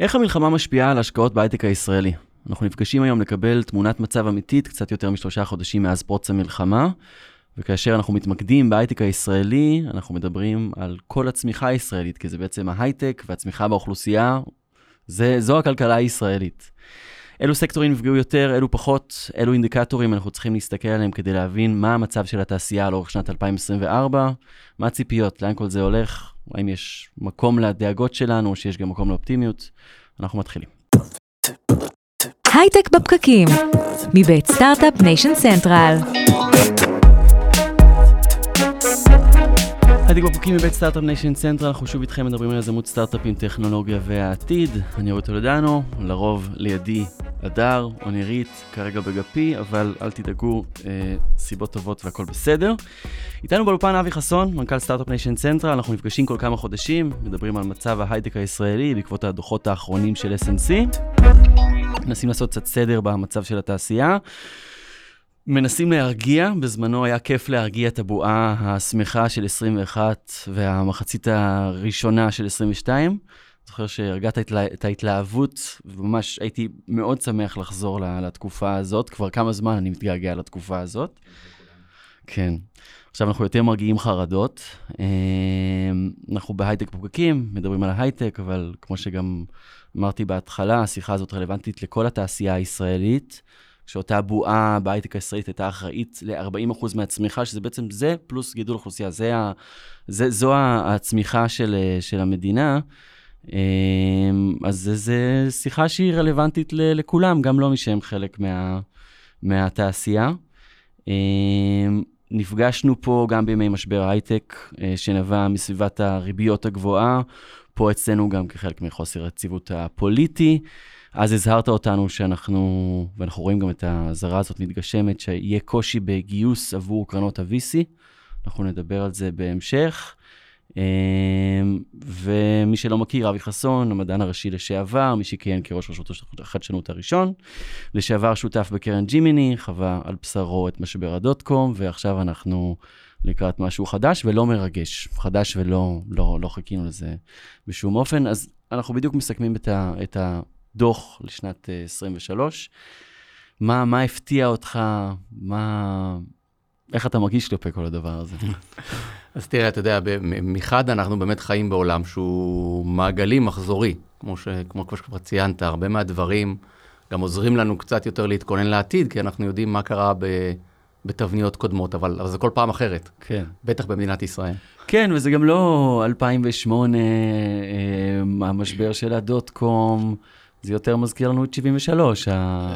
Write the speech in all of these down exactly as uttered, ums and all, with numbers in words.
איך המלחמה משפיעה על ההשקעות בהייטק הישראלי? אנחנו נפגשים היום לקבל תמונת מצב אמיתית, קצת יותר משלושה חודשים מאז פרוץ המלחמה, וכאשר אנחנו מתמקדים בהייטק הישראלי, אנחנו מדברים על כל הצמיחה הישראלית, כי זה בעצם ההייטק והצמיחה באוכלוסייה, זה, זו הכלכלה הישראלית. אילו סקטורים נפגעו יותר, אילו פחות, אילו אינדיקטורים אנחנו צריכים להסתכל עליהם כדי להבין מה המצב של התעשייה לאורך שנת אלפיים עשרים וארבע, מה הציפיות, לאן כל זה הולך, האם יש מקום לדאגות שלנו, שיש גם מקום לאופטימיות. אנחנו מתחילים. הייטק בפקקים, מבית סטארט-אפ ניישן סנטרל. הייטק בפקקים מבית סטארט-אפ ניישן סנטרל, אנחנו שוב איתכם מדברים על יזמות סטארט-אפים, טכנולוגיה והעתיד. אני אורי טולדנו, לרוב לידי אדר, אונירית, כרגע בגפי, אבל אל תדאגו, אה, סיבות טובות והכל בסדר. איתנו באולפן אבי חסון, מנכ"ל סטארט-אפ ניישן סנטרל, אנחנו נפגשים כל כמה חודשים, מדברים על מצב ההייטק הישראלי בעקבות הדוחות האחרונים של אס אנד סי. מנסים לעשות קצת סדר במצב של התעשייה. מנסים להרגיע, בזמנו היה כיף להרגיע את הבועה השמחה של עשרים ואחת והמחצית הראשונה של עשרים ושתיים. אני זוכר שהרגעת את ההתלהבות, וממש הייתי מאוד שמח לחזור לתקופה הזאת, כבר כמה זמן אני מתגעגע לתקופה הזאת. כן. עכשיו אנחנו יותר מרגיעים חרדות, אנחנו בהייטק פוקקים, מדברים על ההייטק, אבל כמו שגם אמרתי בהתחלה, השיחה הזאת רלוונטית לכל התעשייה הישראלית, שאותה בועה בהייטק הישראלית הייתה אחראית ל-ארבעים אחוז מהצמיחה, שזה בעצם זה פלוס גידול אוכלוסייה, זה ה, זה, זו הצמיחה של, של המדינה, אז זו שיחה שהיא רלוונטית לכולם, גם לא מי שהם חלק מה, מהתעשייה. נפגשנו פה גם בימי משבר ההייטק, שנבע מסביבת הריביות הגבוהה, פה אצלנו גם כחלק מחוסר היציבות הפוליטי, אז הזהרת אותנו שאנחנו, ואנחנו רואים גם את הזרה הזאת מתגשמת, שיהיה קושי בגיוס עבור קרנות ה-וי סי, אנחנו נדבר על זה בהמשך, ומי שלא מכיר, אבי חסון, המדען הראשי לשעבר, מי שכיהן כראש רשות החדשנות הראשון, לשעבר שותף בקרן ג'מיני, חווה על בשרו את משבר הדוט-קום, ועכשיו אנחנו לקראת משהו חדש ולא מרגש, חדש ולא לא, לא חיכינו לזה בשום אופן, אז אנחנו בדיוק מסכמים את, ה, את הדוח לשנת עשרים ושלוש, מה, מה הפתיע אותך, מה... איך אתה מרגיש כלפי כל הדבר הזה? אז תראה, אתה יודע, מחד אנחנו באמת חיים בעולם שהוא מעגלי מחזורי, כמו שכבר ציינת, הרבה מהדברים גם עוזרים לנו קצת יותר להתכונן לעתיד, כי אנחנו יודעים מה קרה בתבניות קודמות, אבל זה כל פעם אחרת, בטח במדינת ישראל. כן, וזה גם לא אלפיים ושמונה, המשבר של הדוט-קום, זה יותר מזכיר לנו את שבעים ושלוש.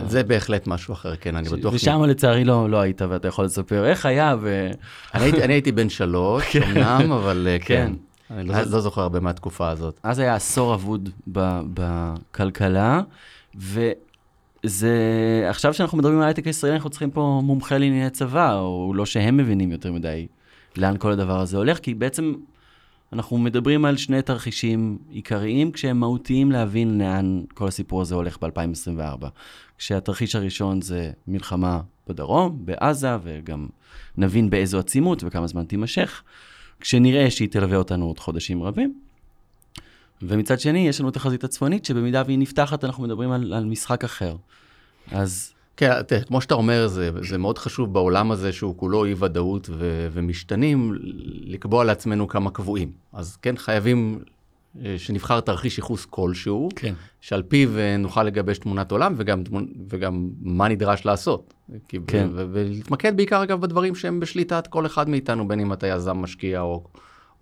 זה בהחלט משהו אחר, כן, אני בטוח. ושם לצערי לא היית, ואתה יכול לספר איך היה. אני הייתי בן שלוש, אמנם, אבל כן, אני לא זוכר הרבה מהתקופה הזאת. אז היה עשור אבוד בכלכלה, וזה, עכשיו שאנחנו מדברים על ההייטק הישראלי, אנחנו צריכים פה מומחה לענייני צבא, או לא שהם מבינים יותר מדי לאן כל הדבר הזה הולך, כי בעצם אנחנו מדברים על שני תרחישים עיקריים, כשהם מהותיים להבין לאן כל הסיפור הזה הולך ב-אלפיים עשרים וארבע. כשהתרחיש הראשון זה מלחמה בדרום, בעזה, וגם נבין באיזו עצימות וכמה זמן תימשך, כשנראה שהיא תלווה אותנו עוד חודשים רבים. ומצד שני, יש לנו את החזית הצפונית, שבמידה והיא נפתחת, אנחנו מדברים על, על משחק אחר. אז... כן, תה, כמו שאתה אומר, זה, זה מאוד חשוב בעולם הזה שהוא כולו אי ודאות ו, ומשתנים, לקבוע לעצמנו כמה קבועים. אז כן, חייבים שנבחר תרחיש ייחוס כלשהו, כן. שעל פיו נוכל לגבש תמונת עולם וגם, וגם מה נדרש לעשות. כן. ו, ו, ולהתמקד בעיקר אגב בדברים שהם בשליטת כל אחד מאיתנו, בין אם אתה יזם משקיע או,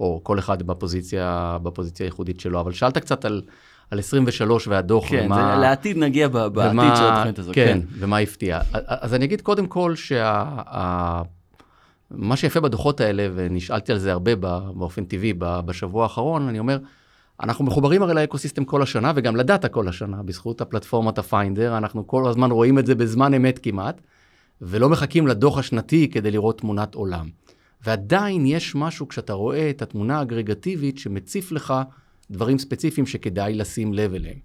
או כל אחד בפוזיציה, בפוזיציה הייחודית שלו. אבל שאלת קצת על... על עשרים ושלוש והדוח. כן, ומה, זה לעתיד נגיע ב- בעתיד ומה, של התוכנית הזו. כן, כן, ומה הפתיע. אז אני אגיד קודם כל שה... מה שיפה בדוחות האלה, ונשאלתי על זה הרבה באופן טבעי בשבוע האחרון, אני אומר, אנחנו מחוברים הרי לאקוסיסטם כל השנה, וגם לדאטה כל השנה, בזכות הפלטפורמת הפיינדר, אנחנו כל הזמן רואים את זה בזמן אמת כמעט, ולא מחכים לדוח השנתי כדי לראות תמונת עולם. ועדיין יש משהו כשאתה רואה את התמונה האגרגטיבית שמציף לך דברים ספציפיים שכדאי לשים לב אליהם.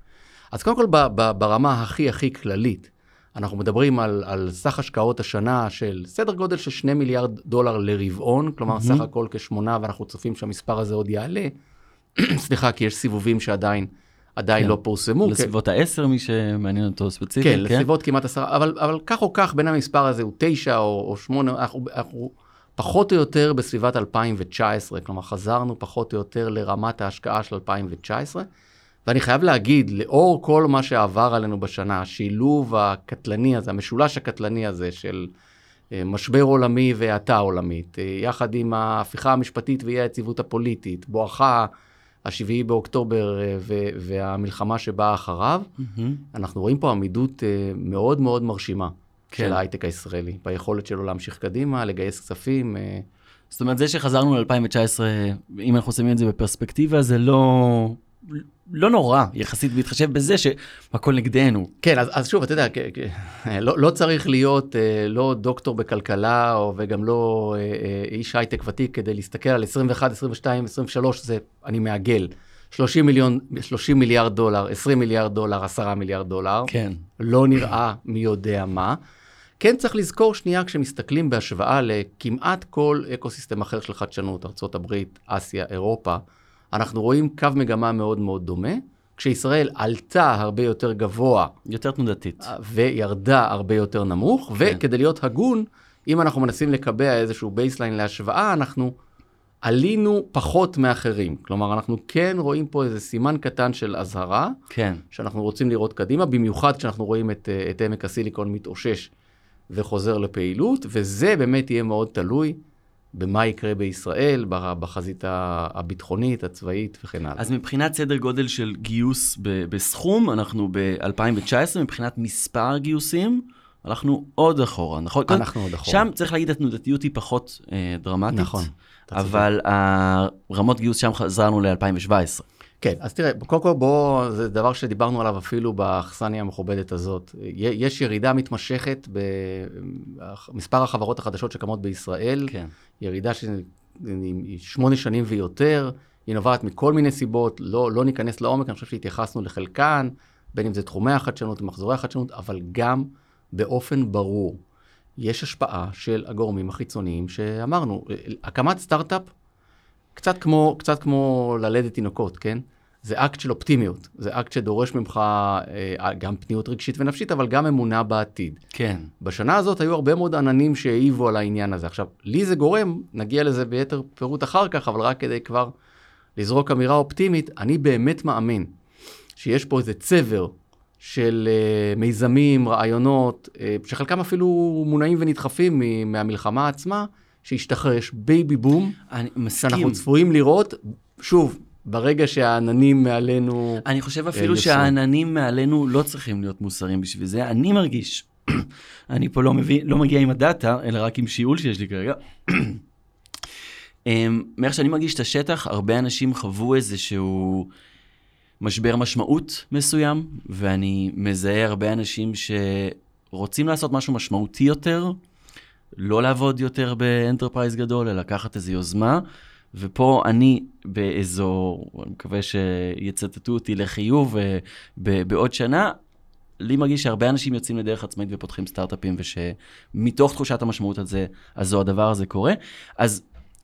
אז קודם כל ב, ב, ברמה הכי הכי כללית, אנחנו מדברים על, על סך השקעות השנה של סדר גודל של שני מיליארד דולר לרבעון, כלומר mm-hmm. סך הכל כשמונה, ואנחנו צופים שהמספר הזה עוד יעלה, סליחה, כי יש סיבובים שעדיין עדיין לא פורסמו. לסביבות העשר, מי שמעניין אותו ספציפית. כן, לסביבות כמעט עשרה, אבל כך או כך, בין המספר הזה הוא תשע או שמונה, אנחנו פחות או יותר בסביבת אלפיים תשע עשרה, כלומר חזרנו פחות או יותר לרמת ההשקעה של אלפיים תשע עשרה, ואני חייב להגיד, לאור כל מה שעבר עלינו בשנה, השילוב הקטלני הזה, המשולש הקטלני הזה של משבר עולמי והאטה עולמית, יחד עם ההפיכה המשפטית ואי היציבות הפוליטית, בואכה השביעי באוקטובר והמלחמה שבאה אחריו, אנחנו רואים פה עמידות מאוד מאוד מרשימה של ההייטק הישראלי, ביכולת שלו להמשיך קדימה, לגייס כספים. זאת אומרת, זה שחזרנו ל-אלפיים תשע עשרה, אם אנחנו שמים את זה בפרספקטיבה, זה לא... לא נורא, יחסית בהתחשב בזה שהכל נגדנו. כן, אז, אז שוב, אתה יודע, לא, לא צריך להיות לא דוקטור בכלכלה, וגם לא איש הייטק ותיק כדי להסתכל על עשרים ואחת, עשרים ושתיים, עשרים ושלוש, זה, אני מעגל. שלושים מיליארד דולר, עשרים מיליארד דולר, עשרה מיליארד דולר. כן. לא נראה מי יודע מה. כן, צריך לזכור שנייה כשמסתכלים בהשוואה לכמעט כל אקוסיסטם אחר של חדשנות, ארצות הברית, אסיה, אירופה, אנחנו רואים קו מגמה מאוד מאוד דומה, כשישראל עלתה הרבה יותר גבוה. יותר תנודתית. וירדה הרבה יותר נמוך, כן. וכדי להיות הגון, אם אנחנו מנסים לקבע איזשהו בייסליין להשוואה, אנחנו עלינו פחות מאחרים. כלומר, אנחנו כן רואים פה איזה סימן קטן של אזהרה, כן. שאנחנו רוצים לראות קדימה, במיוחד כשאנחנו רואים את, את עמק הסיליקון מתאושש וחוזר לפעילות, וזה באמת יהיה מאוד תלוי, במה יקרה בישראל, בחזית הביטחונית, הצבאית וכן הלאה. אז מבחינת סדר גודל של גיוס ב- בסכום, אנחנו ב-אלפיים תשע עשרה, מבחינת מספר גיוסים, הלכנו עוד אחורה, נכון? אנחנו עוד אחורה. שם צריך להגיד, התנודתיות היא פחות אה, דרמטית. נכון. אבל הרמות גיוס שם חזרנו ל-אלפיים שבע עשרה. כן, אז תראה, קודם כל בוא, זה דבר שדיברנו עליו אפילו באכסניה המכובדת הזאת. יש ירידה מתמשכת במספר החברות החדשות שקמות בישראל. כן. ירידה שהיא שמונה שנים ויותר, היא נובעת מכל מיני סיבות, לא, לא ניכנס לעומק, אני חושב שהתייחסנו לחלקן, בין אם זה תחומי החדשנות ומחזורי החדשנות, אבל גם באופן ברור. יש השפעה של הגורמים החיצוניים שאמרנו, הקמת סטארט-אפ, קצת כמו, קצת כמו ללדת תינוקות, כן? זה אקט של אופטימיות, זה אקט שדורש ממך אה, גם פניות רגשית ונפשית, אבל גם אמונה בעתיד. כן. בשנה הזאת היו הרבה מאוד עננים שהעיבו על העניין הזה. עכשיו, לי זה גורם, נגיע לזה ביתר פירוט אחר כך, אבל רק כדי כבר לזרוק אמירה אופטימית, אני באמת מאמין שיש פה איזה צבר של אה, מיזמים, רעיונות, אה, שחלקם אפילו מונעים ונדחפים מ- מהמלחמה עצמה, שהשתחרר, יש בייבי בום, שאנחנו צפויים לראות, שוב, ברגע שהעננים מעלינו... אני חושב אפילו שהעננים מעלינו לא צריכים להיות מוסרים בשביל זה, אני מרגיש, אני פה לא, מביא, לא מגיע עם הדאטה, אלא רק עם שיעול שיש לי כרגע, מאיך שאני מרגיש את השטח, הרבה אנשים חוו איזשהו משבר משמעות מסוים, ואני מזהה הרבה אנשים שרוצים לעשות משהו משמעותי יותר, לא לעבוד יותר באנטרפרייז גדול, אלא לקחת איזו יוזמה, ופה אני באזור, אני מקווה שיצטטו אותי לחיוב בעוד שנה, לי מרגיש שהרבה אנשים יוצאים לדרך עצמאית ופותחים סטארט-אפים, ושמתוך תחושת המשמעות הזה, אז הדבר הזה קורה. אז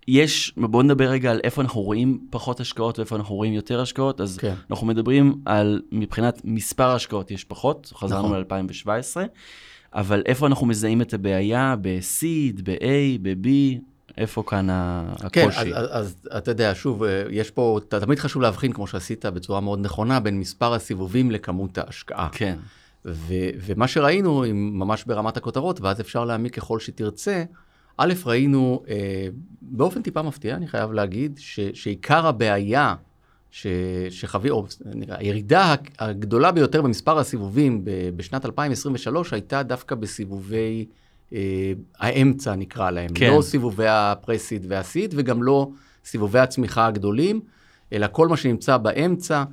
יש, בואו נדבר רגע על איפה אנחנו רואים פחות השקעות, ואיפה אנחנו רואים יותר השקעות, אז כן. אנחנו מדברים על, מבחינת מספר השקעות יש פחות, חזרנו נכון. ל-אלפיים שבע עשרה, אבל איפה אנחנו מזהים את הבעיה? ב-Seed, ב-A, ב-B, איפה כאן הקושי? כן, אז, אז אתה יודע, שוב, יש פה, תמיד חשוב להבחין, כמו שעשית בצורה מאוד נכונה, בין מספר הסיבובים לכמות ההשקעה. כן. ו- ומה שראינו, ממש ברמת הכותרות, ואז אפשר להעמיק ככל שתרצה, א', ראינו, אה, באופן טיפה מפתיע, אני חייב להגיד, ש- שעיקר הבעיה, ש- שחווי, או, הירידה הגדולה ביותר במספר הסיבובים ב- בשנת אלפיים עשרים ושלוש הייתה דווקא בסיבובי אה, האמצע נקרא להם. כן. לא סיבובי הפרסיד והסיד וגם לא סיבובי הצמיחה הגדולים, אלא כל מה שנמצא באמצע.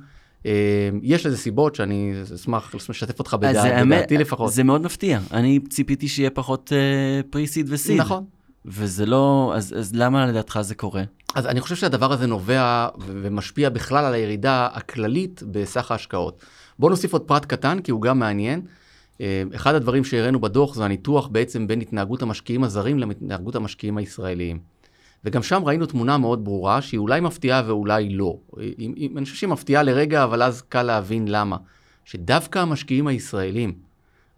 אה, יש לזה סיבות שאני אשמח לשתף אותך בדעת, בדעתי אמ... לפחות. זה מאוד מפתיע, אני ציפיתי שיהיה פחות אה, פרסיד וסיד. נכון. וזה לא, אז, אז למה לדעתך זה קורה? אז אני חושב שהדבר הזה נובע ומשפיע בכלל על הירידה הכללית בסך ההשקעות. בואו נוסיף עוד פרט קטן, כי הוא גם מעניין. אחד הדברים שהראינו בדוח זה הניתוח בעצם בין התנהגות המשקיעים הזרים להתנהגות המשקיעים הישראליים. וגם שם ראינו תמונה מאוד ברורה, שהיא אולי מפתיעה ואולי לא. אני חושב שהיא מפתיעה לרגע, אבל אז קל להבין למה. שדווקא המשקיעים הישראלים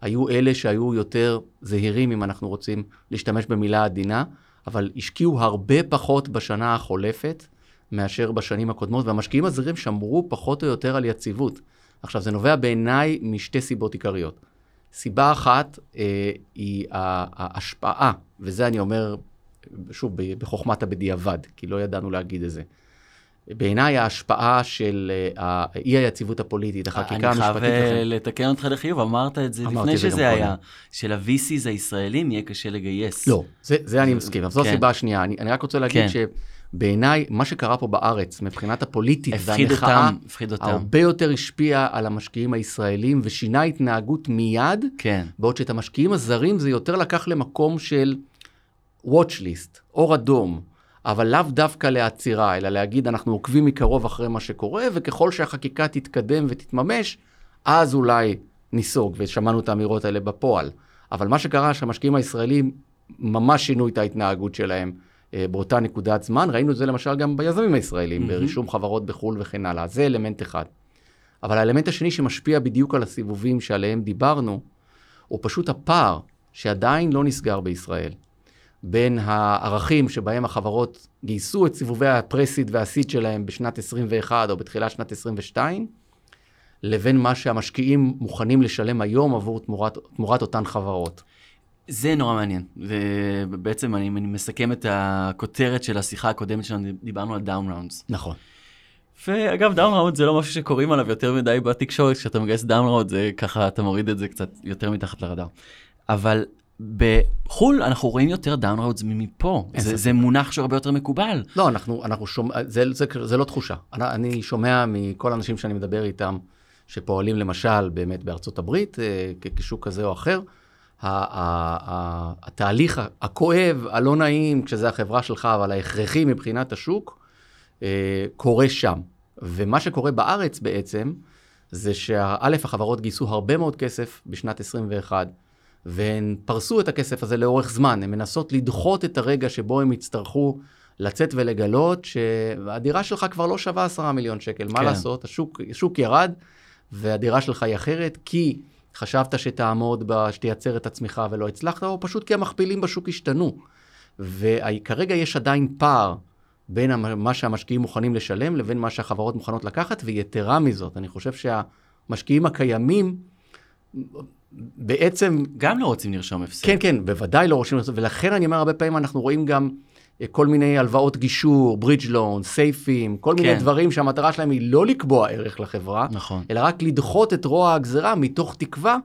היו אלה שהיו יותר זהירים, אם אנחנו רוצים להשתמש במילה עדינה, אבל השקיעו הרבה פחות בשנה החולפת, מאשר בשנים הקודמות, והמשקיעים הזרים שמרו פחות או יותר על יציבות. עכשיו, זה נובע בעיניי משתי סיבות עיקריות. סיבה אחת אה, היא ההשפעה, וזה אני אומר שוב בחוכמת הבדיעבד, כי לא ידענו להגיד את זה. בעיניי ההשפעה של אי היציבות הפוליטית, החקיקה המשפטית. אני חייב לתקן אותך לחיוב, אמרת את זה לפני שזה היה, של ה-וי סי'ז הישראלים יהיה קשה לגייס. לא, זה אני מסכים, אבל זו הסיבה השנייה. אני רק רוצה להגיד שבעיניי מה שקרה פה בארץ, מבחינת הפוליטית והמחאה, הרבה יותר השפיע על המשקיעים הישראלים, ושינה התנהגות מיד, בעוד שאת המשקיעים הזרים זה יותר לקח למקום של watchlist, אור אדום, אבל לאו דווקא לעצירה, אלא להגיד, אנחנו עוקבים מקרוב אחרי מה שקורה, וככל שהחקיקה תתקדם ותתממש, אז אולי ניסוג, ושמענו את האמירות האלה בפועל. אבל מה שקרה, שהמשקיעים הישראלים ממש שינו את ההתנהגות שלהם באותה נקודת זמן, ראינו את זה למשל גם ביזמים הישראלים, mm-hmm. ברישום חברות בחול וכן הלאה, זה אלמנט אחד. אבל האלמנט השני שמשפיע בדיוק על הסיבובים שעליהם דיברנו, הוא פשוט הפער שעדיין לא נסגר בישראל. בין הערכים שבהם החברות גייסו את סיבובי הפרסיד והסיד שלהם בשנת עשרים ואחת או בתחילה שנת עשרים ושתיים, לבין מה שהמשקיעים מוכנים לשלם היום עבור תמורת, תמורת אותן חברות. זה נורא מעניין, ובעצם אני, אני מסכם את הכותרת של השיחה הקודמת שלנו, דיברנו על דאון ראונדס. נכון. ואגב, דאון ראונדס זה לא משהו שקוראים עליו יותר מדי בתקשורת, כשאתה מגייס דאון ראונדס, זה ככה, אתה מוריד את זה קצת יותר מתחת לרדאר. אבל בחול אנחנו רואים יותר דאון ראונדס מפה. זה, זה מונח שהרבה יותר מקובל. לא, אנחנו, אנחנו שומע, זה, זה, זה לא תחושה. אני, אני שומע מכל האנשים שאני מדבר איתם, שפועלים למשל באמת בארצות הברית, כשוק כזה או אחר, התהליך הכואב, הלא נעים, כשזה החברה שלך, אבל ההכרחי מבחינת השוק, קורה שם. ומה שקורה בארץ בעצם, זה שהא' החברות גייסו הרבה מאוד כסף בשנת עשרים ואחת, והן פרסו את הכסף הזה לאורך זמן, הן מנסות לדחות את הרגע שבו הם יצטרכו לצאת ולגלות שהדירה שלך כבר לא שווה עשרה מיליון שקל, כן. מה לעשות? השוק, השוק ירד והדירה שלך היא אחרת, כי חשבת שתעמוד בה, שתייצר את עצמך ולא הצלחת, או פשוט כי המכפילים בשוק השתנו. וכרגע יש עדיין פער בין מה שהמשקיעים מוכנים לשלם לבין מה שהחברות מוכנות לקחת, ויתרה מזאת, אני חושב שהמשקיעים הקיימים, בעצם... גם לא רוצים לרשום הפסד. כן, כן, בוודאי לא רוצים לרשום, ולכן אני אומר הרבה פעמים, אנחנו רואים גם כל מיני הלוואות גישור, ברידג' לון, סייפים, כל כן. מיני דברים שהמטרה שלהם היא לא לקבוע ערך לחברה, נכון. אלא רק לדחות את רוע הגזרה מתוך תקווה,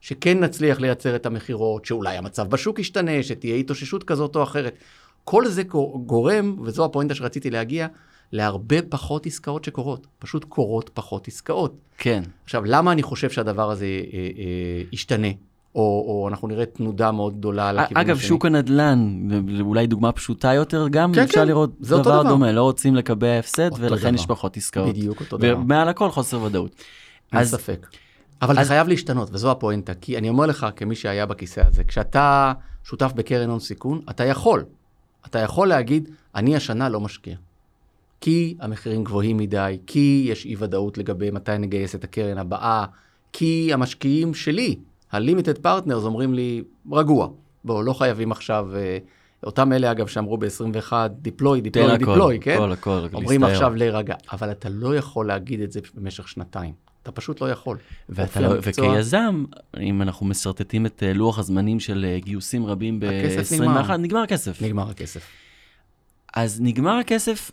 שכן נצליח לייצר את המחירות, שאולי המצב בשוק ישתנה, שתהיה התאוששות כזאת או אחרת. כל זה גורם, וזו הפואנטה שרציתי להגיע, להרבה פחות עסקאות שקורות. פשוט קורות פחות עסקאות. כן. עכשיו, למה אני חושב שהדבר הזה אה, אה, ישתנה? או, או אנחנו נראה תנודה מאוד גדולה על הכיוון השני. אגב, שוק הנדלן, אולי דוגמה פשוטה יותר גם, כן, אפשר כן. לראות דבר, דבר דומה, לא רוצים לקבע הפסד, ולכן יש פחות עסקאות. בדיוק אותו דבר. ומעל הכל חוסר ודאות. אין אז... ספק. אבל אז... זה חייב להשתנות, וזו הפואנטה, כי אני אומר לך, כמי שהיה בכיסא הזה, כשאתה שותף בקרן הון סיכון, אתה יכול, אתה יכול להגיד, אני השנה לא משקיע. כי המחירים גבוהים מדי, כי יש אי ודאות לגבי מתי נגייס את הקרן הבאה, כי המשקיעים שלי, ה-Limited Partners, אומרים לי, רגוע, בואו, לא חייבים עכשיו, אותם אלה אגב שאמרו ב-עשרים ואחת, דיפלוי, דיפלוי, דיפלוי, כן? כל, כל, כל, אומרים להסתער. עכשיו להירגע, אבל אתה לא יכול להגיד את זה במשך שנתיים, אתה פשוט לא יכול. ואתה לא, וכיזם, אם אנחנו מסרטטים את לוח הזמנים של גיוסים רבים ב-עשרים ואחת, נגמר. נגמר הכסף. נגמר הכסף. אז נגמר הכסף,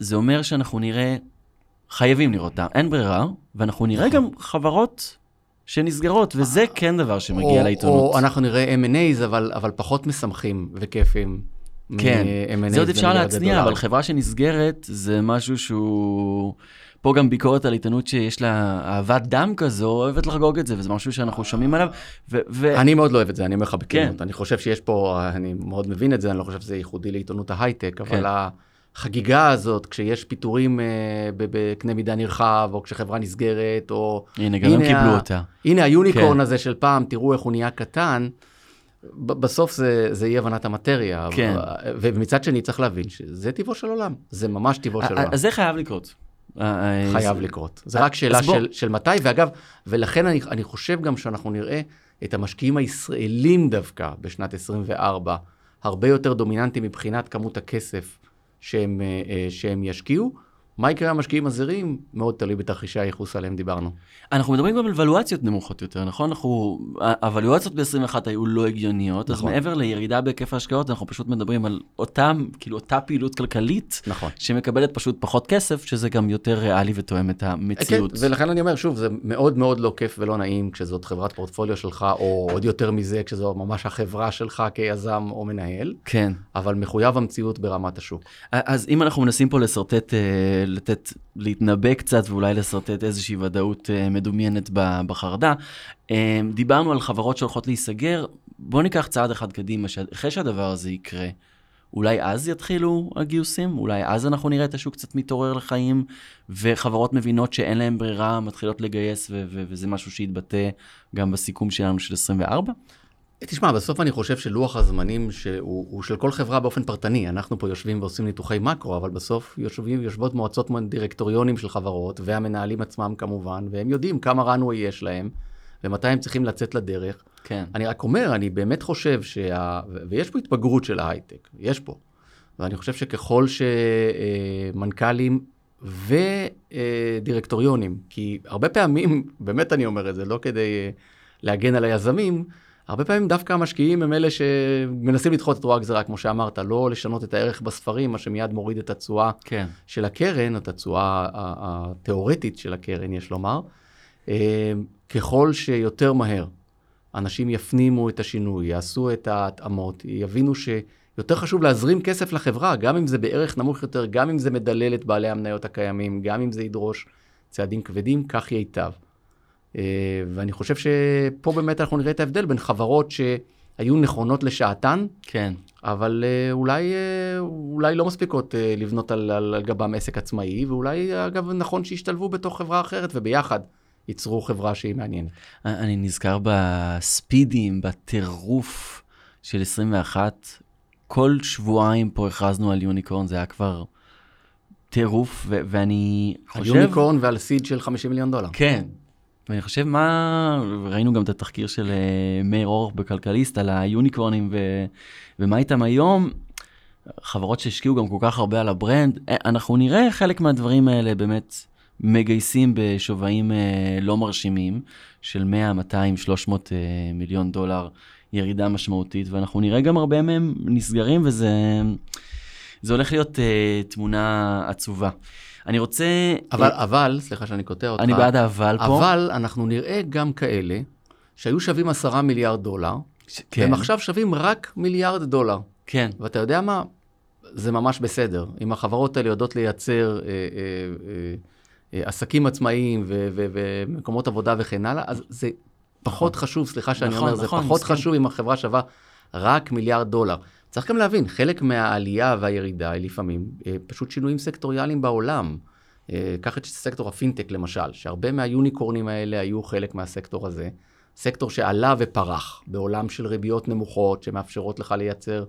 זה אומר שאנחנו נראה, חייבים לראות אותם, אין ברירה, ואנחנו נראה גם חברות שנסגרות, וזה כן דבר שמגיע לעיתונות. או אנחנו נראה אם אנד איז, אבל פחות משמחים וכיפים. כן, זה עוד אפשר להצניע, אבל חברה שנסגרת, זה משהו שהוא... פה גם ביקורת על עיתונות שיש לה אהבת דם כזו, אוהבת לחגוג את זה, וזה משהו שאנחנו שומעים עליו. אני מאוד לא אוהב את זה, אני אומר לך בכנות. אני חושב שיש פה, אני מאוד מבין את זה, אני לא חושב שזה ייחודי לעיתונות ההייטק, אבל ה... החגיגה הזאת, כשיש פיטורים אה, בקנה מידה נרחב, או כשחברה נסגרת, או... הנה, גם הנה, קיבלו אותה. הנה, היוניקורן כן. הזה של פעם, תראו איך הוא נהיה קטן, בסוף זה, זה יהיה הבנת המטריה, כן. ומצד שני צריך להבין שזה טבעו של עולם, זה ממש טבעו של עולם. אז זה חייב לקרות. חייב לקרות. זה רק שאלה של, של מתי, ואגב, ולכן אני, אני חושב גם שאנחנו נראה את המשקיעים הישראלים דווקא בשנת עשרים וארבע, הרבה יותר דומיננטי מבחינת כמות הכסף שהם, שהם ישקיעו. מה יקרה המשקיעים הזרים? מאוד תלוי בתרחישי הייחוס עליהם דיברנו. אנחנו מדברים גם על ולואציות נמוכות יותר, נכון? אנחנו, הוולואציות ב-עשרים ואחת היו לא הגיוניות, נכון. אז מעבר לירידה בהיקף ההשקעות, אנחנו פשוט מדברים על אותם, כאילו אותה פעילות כלכלית, נכון. שמקבלת פשוט פחות כסף, שזה גם יותר ריאלי ותואם את המציאות. כן, ולכן אני אומר, שוב, זה מאוד מאוד לא כיף ולא נעים, כשזאת חברת פורטפוליו שלך, או עוד יותר מזה, כשזו ממש החברה שלך כיזם או מנהל, כן. אבל מחויב המציאות ברמת השוק. אז אם אנחנו מנסים פה לסרטט לתת, להתנבא קצת ואולי לסרטט איזושהי ודאות מדומיינת בחרדה. דיברנו על חברות שהולכות להיסגר. בוא ניקח צעד אחד קדימה, אחרי שהדבר הזה יקרה, אולי אז יתחילו הגיוסים, אולי אז אנחנו נראה את השוק קצת מתעורר לחיים, וחברות מבינות שאין להם ברירה, מתחילות לגייס, ו- ו- וזה משהו שהתבטא גם בסיכום שלנו של עשרים וארבע. תשמע, בסוף אני חושב שלוח הזמנים שהוא, הוא של כל חברה באופן פרטני. אנחנו פה יושבים ועושים ניתוחי מקרו, אבל בסוף יושבים, יושבות מועצות דירקטוריונים של חברות, והמנהלים עצמם כמובן, והם יודעים כמה רנוי יש להם, ומתי הם צריכים לצאת לדרך. כן. אני רק אומר, אני באמת חושב שה... ויש פה התבגרות של ההייטק, יש פה. ואני חושב שככל שמנכ"לים ודירקטוריונים, כי הרבה פעמים, באמת אני אומר את זה, לא כדי להגן על היזמים, הרבה פעמים דווקא המשקיעים הם אלה שמנסים לדחות את רוע הגזרה, כמו שאמרת, לא לשנות את הערך בספרים, מה שמיד מוריד את התשואה כן. של הקרן, את התשואה התיאורטית של הקרן, יש לומר. ככל שיותר מהר אנשים יפנימו את השינוי, יעשו את ההתאמות, יבינו שיותר חשוב להזרים כסף לחברה, גם אם זה בערך נמוך יותר, גם אם זה מדלל את בעלי המניות הקיימים, גם אם זה ידרוש צעדים כבדים, כך ייטב. ואני חושב שפה באמת אנחנו נראה את ההבדל בין חברות שהיו נכונות לשעתן, כן. אבל אולי, אולי לא מספיקות לבנות על, על גבם עסק עצמאי, ואולי אגב נכון שישתלבו בתוך חברה אחרת, וביחד ייצרו חברה שהיא מעניינת. אני נזכר בספידים, בטירוף של עשרים ואחת, כל שבועיים פה הכרזנו על יוניקורן, זה היה כבר... טירוף, ו- ואני חושב... על יוניקורן ועל סיד של חמישים מיליון דולר. כן. ואני חושב מה, ראינו גם את התחקיר של מאיר אורח בכלכליסט על היוניקורנים ו... ומה איתם היום, חברות שהשקיעו גם כל כך הרבה על הברנד, אנחנו נראה חלק מהדברים האלה באמת מגייסים בשוויים לא מרשימים, של מאה, מאתיים, שלוש מאות מיליון דולר ירידה משמעותית, ואנחנו נראה גם הרבה מהם נסגרים, וזה זה הולך להיות תמונה עצובה. אני רוצה... אבל, אבל, סליחה שאני קוטע אותך. אני בעד האבל פה. אבל אנחנו נראה גם כאלה שהיו שווים עשרה מיליארד דולר, והם עכשיו שווים רק מיליארד דולר. כן. ואתה יודע מה? זה ממש בסדר. אם החברות האלה יודעות לייצר עסקים עצמאיים ומקומות עבודה וכן הלאה, אז זה פחות חשוב, סליחה שאני אומר, זה פחות חשוב אם החברה שווה רק מיליארד דולר. צריך גם להבין, חלק מהעלייה והירידה היא לפעמים פשוט שינויים סקטוריאליים בעולם. קח את סקטור הפינטק למשל, שהרבה מהיוניקורנים האלה היו חלק מהסקטור הזה. סקטור שעלה ופרח בעולם של ריביות נמוכות שמאפשרות לך לייצר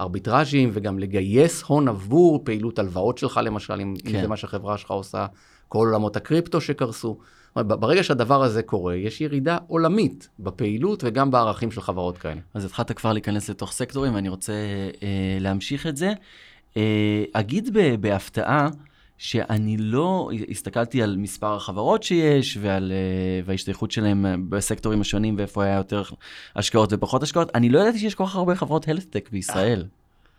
ארביטראז'ים וגם לגייס הון עבור פעילות הלוואות שלך למשל, אם זה מה שהחברה שלך עושה, כל עולמות הקריפטו שקרסו. ברגע שהדבר הזה קורה, יש ירידה עולמית בפעילות וגם בערכים של חברות כאלה. אז התחלת כבר להיכנס לתוך סקטורים, ואני רוצה אה, להמשיך את זה. אה, אגיד ב- בהפתעה שאני לא הסתכלתי על מספר החברות שיש, ועל אה, ההשתייכות שלהם בסקטורים השונים, ואיפה היה יותר השקעות ופחות השקעות. אני לא ידעתי שיש כל כך הרבה חברות הלת'טק בישראל.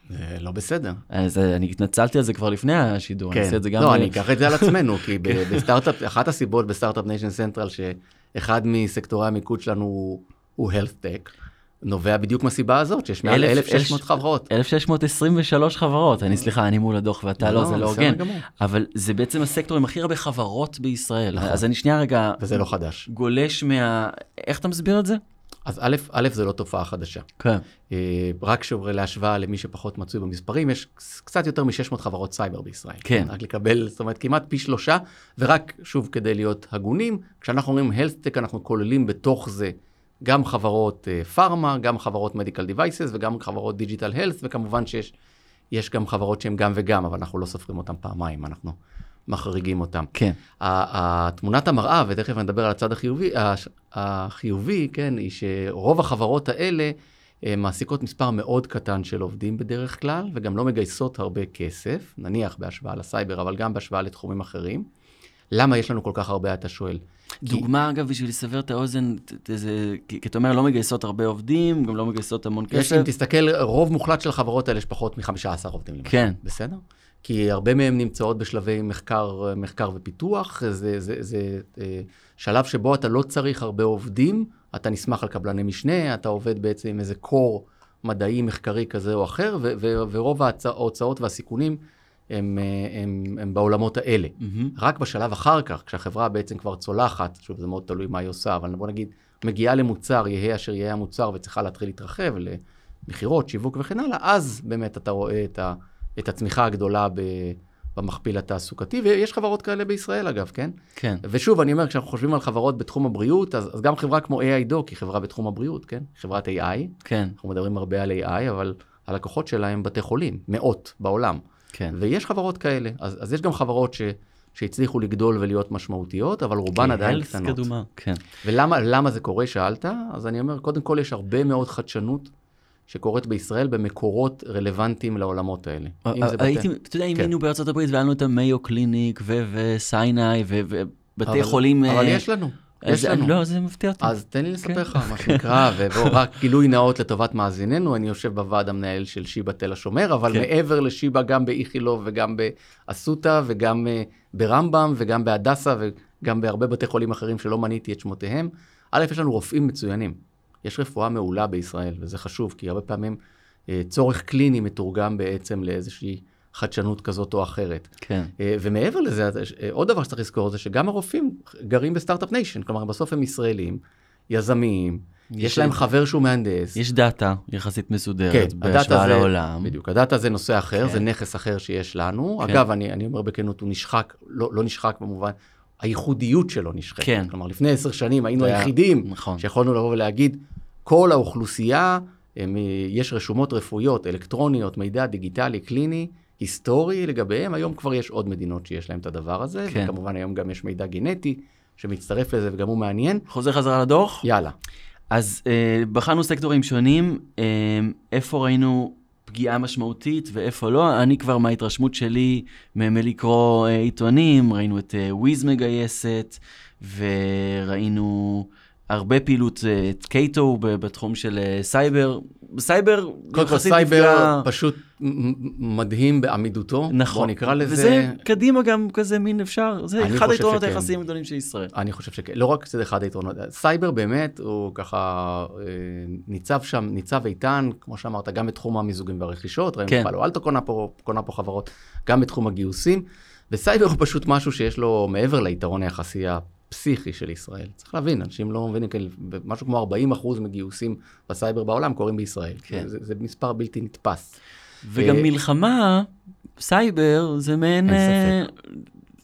זה לא בסדר. אז אני התנצלתי על זה כבר לפני השידור, אני אעשה את זה גם... לא, אני אקח את זה על עצמנו, כי בסטארט-אפ, אחת הסיבות בסטארט-אפ ניישן סנטרל, שאחד מסקטורי המיקוד שלנו הוא הלת'טק, נובע בדיוק מהסיבה הזאת, שיש מעל אלף שש מאות חברות. אלף שש מאות עשרים ושלוש חברות, אני סליחה, אני מול הדוח ואתה לא, זה לא הוגן. אבל זה בעצם הסקטור עם הכי הרבה חברות בישראל. אז אני שנייה רגע... וזה לא חדש. גולש מה... איך אתה מסביר את זה? אז א', א', זה לא תופעה חדשה. כן. רק להשוואה למי שפחות מצוי במספרים, יש קצת יותר מ-שש מאות חברות סייבר בישראל. כן. רק לקבל, זאת אומרת, כמעט פי שלושה, ורק, שוב, כדי להיות הגונים, כשאנחנו אומרים health tech, אנחנו כוללים בתוך זה גם חברות פארמה, גם חברות מדיקל דיווייסס וגם חברות דיג'יטל הלס, וכמובן שיש יש גם חברות שהן גם וגם, אבל אנחנו לא סופרים אותן פעמיים, אנחנו מחריגים אותן. כן. התמונת המראה, ותכף אני אדבר על הצד החיובי, החיובי, כן, היא שרוב החברות האלה מעסיקות מספר מאוד קטן של עובדים בדרך כלל, וגם לא מגייסות הרבה כסף, נניח בהשוואה לסייבר, אבל גם בהשוואה לתחומים אחרים. למה יש לנו כל כך הרבה, אתה שואל? דוגמה, אגב, בשביל לסבר את האוזן, כי אתה אומר, לא מגייסות הרבה עובדים, גם לא מגייסות המון כסף. אם תסתכל, רוב מוחלט של החברות האלה יש פחות מ-חמישה עשר עובדים. כן. בסדר? כי הרבה מהם נמצאות בשלבי מחקר, מחקר ופיתוח. זה, זה, זה שלב שבו אתה לא צריך הרבה עובדים, אתה נסמך על קבלני משנה, אתה עובד בעצם עם איזה קור מדעי, מחקרי כזה או אחר, ו- ו- ורוב ההוצאות והסיכונים הם, הם, הם בעולמות האלה. Mm-hmm. רק בשלב אחר כך, כשהחברה בעצם כבר צולחת, שוב, זה מאוד תלוי מה היא עושה, אבל בוא נגיד, מגיעה למוצר, יהיה אשר יהיה המוצר, וצריכה להתחיל להתרחב למחירות, שיווק וכן הלאה, אז באמת אתה רואה את, ה, את הצמיחה הגדולה ב... במכפיל התעסוקתי, ויש חברות כאלה בישראל אגב, כן? כן. ושוב, אני אומר, כשאנחנו חושבים על חברות בתחום הבריאות, אז, אז גם חברה כמו איי איי דוק היא חברה בתחום הבריאות, כן? חברת איי איי. כן. אנחנו מדברים הרבה על איי איי, אבל הלקוחות שלה הם בתי חולים, מאות בעולם. כן. ויש חברות כאלה, אז, אז יש גם חברות ש, שהצליחו לגדול ולהיות משמעותיות, אבל רובן עדיין קטנות. כדומה, כן. ולמה למה זה קורה, שאלת? אז אני אומר, קודם כל יש הרבה מאוד חדשנות, שקורית בישראל במקורות רלוונטיים לעולמות האלה. אתה יודע, אם היינו בארצות הברית והיה לנו את המאיו קליניק וסיני ובתי חולים... אבל יש לנו. יש לנו. לא, זה מפתיע אותי. אז תן לי לספר לך, מה שנקרא, ובואו רק גילוי נאות לטובת מאזיננו, אני יושב בוועד המנהל של שיבא תל השומר, אבל מעבר לשיבא גם באיכילוב וגם באסותא וגם ברמב"ם וגם בהדסה וגם בהרבה בתי חולים אחרים שלא מניתי את שמותיהם, א', יש לנו רופאים מצוינים. יש רפואה מעולה בישראל, וזה חשוב, כי הרבה פעמים צורך קליני מתורגם בעצם לאיזושהי חדשנות כזאת או אחרת. כן. ומעבר לזה, עוד דבר שצריך לזכור זה שגם הרופאים גרים בסטארט-אפ ניישן, כלומר בסוף הם ישראלים, יזמים, יש, יש להם חבר שהוא מהנדס. יש דאטה יחסית מסודרת, כן, בהשוואה לעולם. בדיוק, הדאטה זה נושא אחר, כן. זה נכס אחר שיש לנו. כן. אגב, אני, אני אומר בכנות, הוא נשחק, לא, לא נשחק במובן... הייחודיות שלו נשחקת. כן. כלומר, לפני עשר שנים היינו היחידים, נכון. שיכולנו לבוא ולהגיד, כל האוכלוסייה, הם, יש רשומות רפואיות, אלקטרוניות, מידע דיגיטלי, קליני, היסטורי לגביהם, היום כבר יש עוד מדינות שיש להם את הדבר הזה, כן. וכמובן היום גם יש מידע גנטי, שמצטרף לזה וגם הוא מעניין. חוזר חזרה לדוח? יאללה. אז אה, בחנו סקטורים שונים, אה, איפה ראינו... פגיעה משמעותית ואיפה לא, אני כבר מההתרשמות שלי מלקרוא עיתונים, ראינו את וויז מגייסת, וראינו הרבה פעילות, את קייטו בתחום של סייבר, סייבר, כל כך סייבר פשוט מדהים בעמידותו, נכון, נקרא לזה. וזה קדימה גם כזה מין אפשר, זה אחד היתרונות היחסיים הגדולים של ישראל. אני חושב שכן, לא רק זה אחד היתרונות, סייבר באמת הוא ככה ניצב שם, ניצב איתן, כמו שאמרת, גם בתחום המיזוגים והרכישות, ראינו פעלו אלטו קונה פה, קונה פה חברות, גם בתחום הגיוסים, וסייבר הוא פשוט משהו שיש לו מעבר ליתרון היחסי פסיכי של ישראל. צריך להבין, אנשים לא מבינים, משהו כמו ארבעים אחוז מגיוסים בסייבר בעולם קורים בישראל. כן. זה, זה מספר בלתי נתפס. וגם מלחמה, סייבר, זה מעין... אין ספק.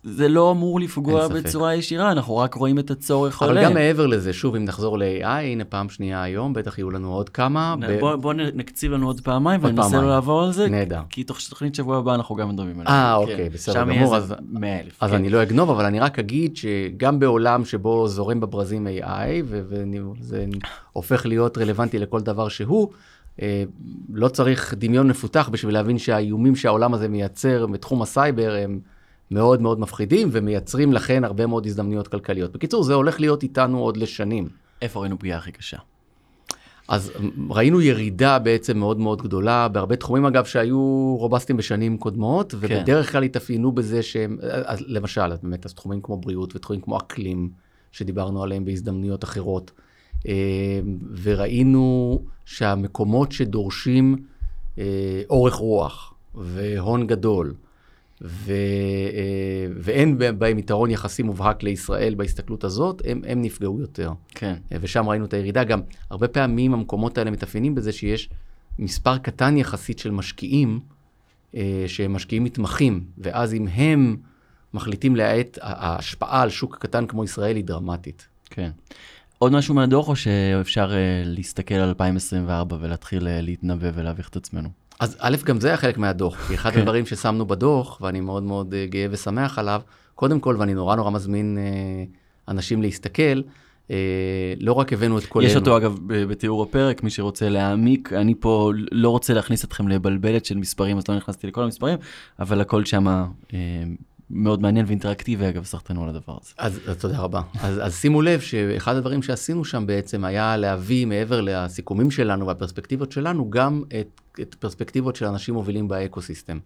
זה לא אמור לפגוע בצורה ישירה, אנחנו רק רואים את הצורך עולה. אבל גם מעבר לזה, שוב, אם נחזור ל-איי איי, הנה פעם שנייה היום, בטח יהיו לנו עוד כמה. בואו נקציב לנו עוד פעמיים, וננסה לעבור על זה, כי תוך תוכנית שבוע הבאה אנחנו גם מדברים עליו. אה, אוקיי, בסדר גמור. אז אני לא אגנוב, אבל אני רק אגיד שגם בעולם שבו זורם בברזים איי איי, וזה הופך להיות רלוונטי לכל דבר שהוא, לא צריך דמיון מפותח בשביל להבין שהאיומים שהעולם הזה מייצר בתחום הסייבר הם מאוד מאוד מפחידים, ומייצרים לכן הרבה מאוד הזדמנויות כלכליות. בקיצור, זה הולך להיות איתנו עוד לשנים. איפה ראינו פגיעה הכי קשה? אז ראינו ירידה בעצם מאוד מאוד גדולה, בהרבה תחומים אגב שהיו רובסטים בשנים קודמות, ובדרך כלל התאפיינו בזה שהם, אז, למשל, באמת, אז תחומים כמו בריאות ותחומים כמו אקלים, שדיברנו עליהם בהזדמנויות אחרות, וראינו שהמקומות שדורשים אורך רוח והון גדול, ו, ואין בהם יתרון יחסי מובהק לישראל בהסתכלות הזאת, הם, הם נפגעו יותר. כן. ושם ראינו את הירידה. גם הרבה פעמים המקומות האלה מתאפיינים בזה שיש מספר קטן יחסית של משקיעים, שמשקיעים מתמחים, ואז אם הם מחליטים להעט, ההשפעה על שוק קטן כמו ישראל היא דרמטית. כן. עוד משהו מהדוח, או שאפשר להסתכל על אלפיים עשרים וארבע ולהתחיל להתנבא ולהביך את עצמנו? אז א', גם זה היה חלק מהדוח, כי אחד הדברים ששמנו בדוח, ואני מאוד מאוד גאה ושמח עליו, קודם כל, ואני נורא נורא מזמין אנשים להסתכל, לא רק הבאנו את כולנו. יש אותו אגב בתיאור הפרק, מי שרוצה להעמיק, אני פה לא רוצה להכניס אתכם לבלבלת של מספרים, אז לא נכנסתי לכל המספרים, אבל הכל שמה מאוד מעניין ואינטראקטיבי, אגב, סחתנו על הדבר הזה. אז, אז תודה רבה. אז, אז שימו לב שאחד הדברים שעשינו שם בעצם היה להביא מעבר לסיכומים שלנו והפרספקטיבות שלנו, גם את, את פרספקטיבות של אנשים מובילים באקוסיסטם.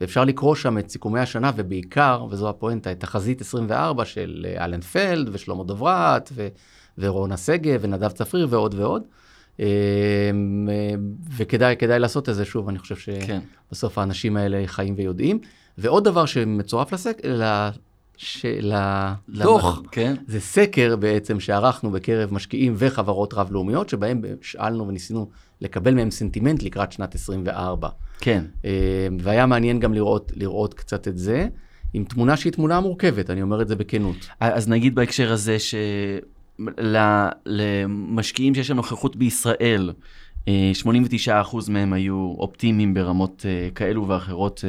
ואפשר לקרוא שם את סיכומי השנה, ובעיקר, וזו הפואנטה, את תחזית עשרים וארבע של אלן פלד, ושלמה דברת, ו- ורונה סגב, ונדב צפריר, ועוד ועוד. וכדאי, כדאי לעשות את זה שוב, אני חושב שבסוף האנשים האלה חיים ויודעים. ועוד דבר שמצורף לסק... ש... לדוח, כן. זה סקר בעצם שערכנו בקרב משקיעים וחברות רב-לאומיות, שבהם שאלנו וניסינו לקבל מהם סנטימנט לקראת שנת עשרים וארבע. כן. והיה מעניין גם לראות, לראות קצת את זה, עם תמונה שהיא תמונה מורכבת, אני אומר את זה בכנות. אז נגיד בהקשר הזה שלמשקיעים שיש להם נוכחות בישראל, שמונים ותשעה אחוז מהם היו אופטימיים ברמות כאלו ואחרות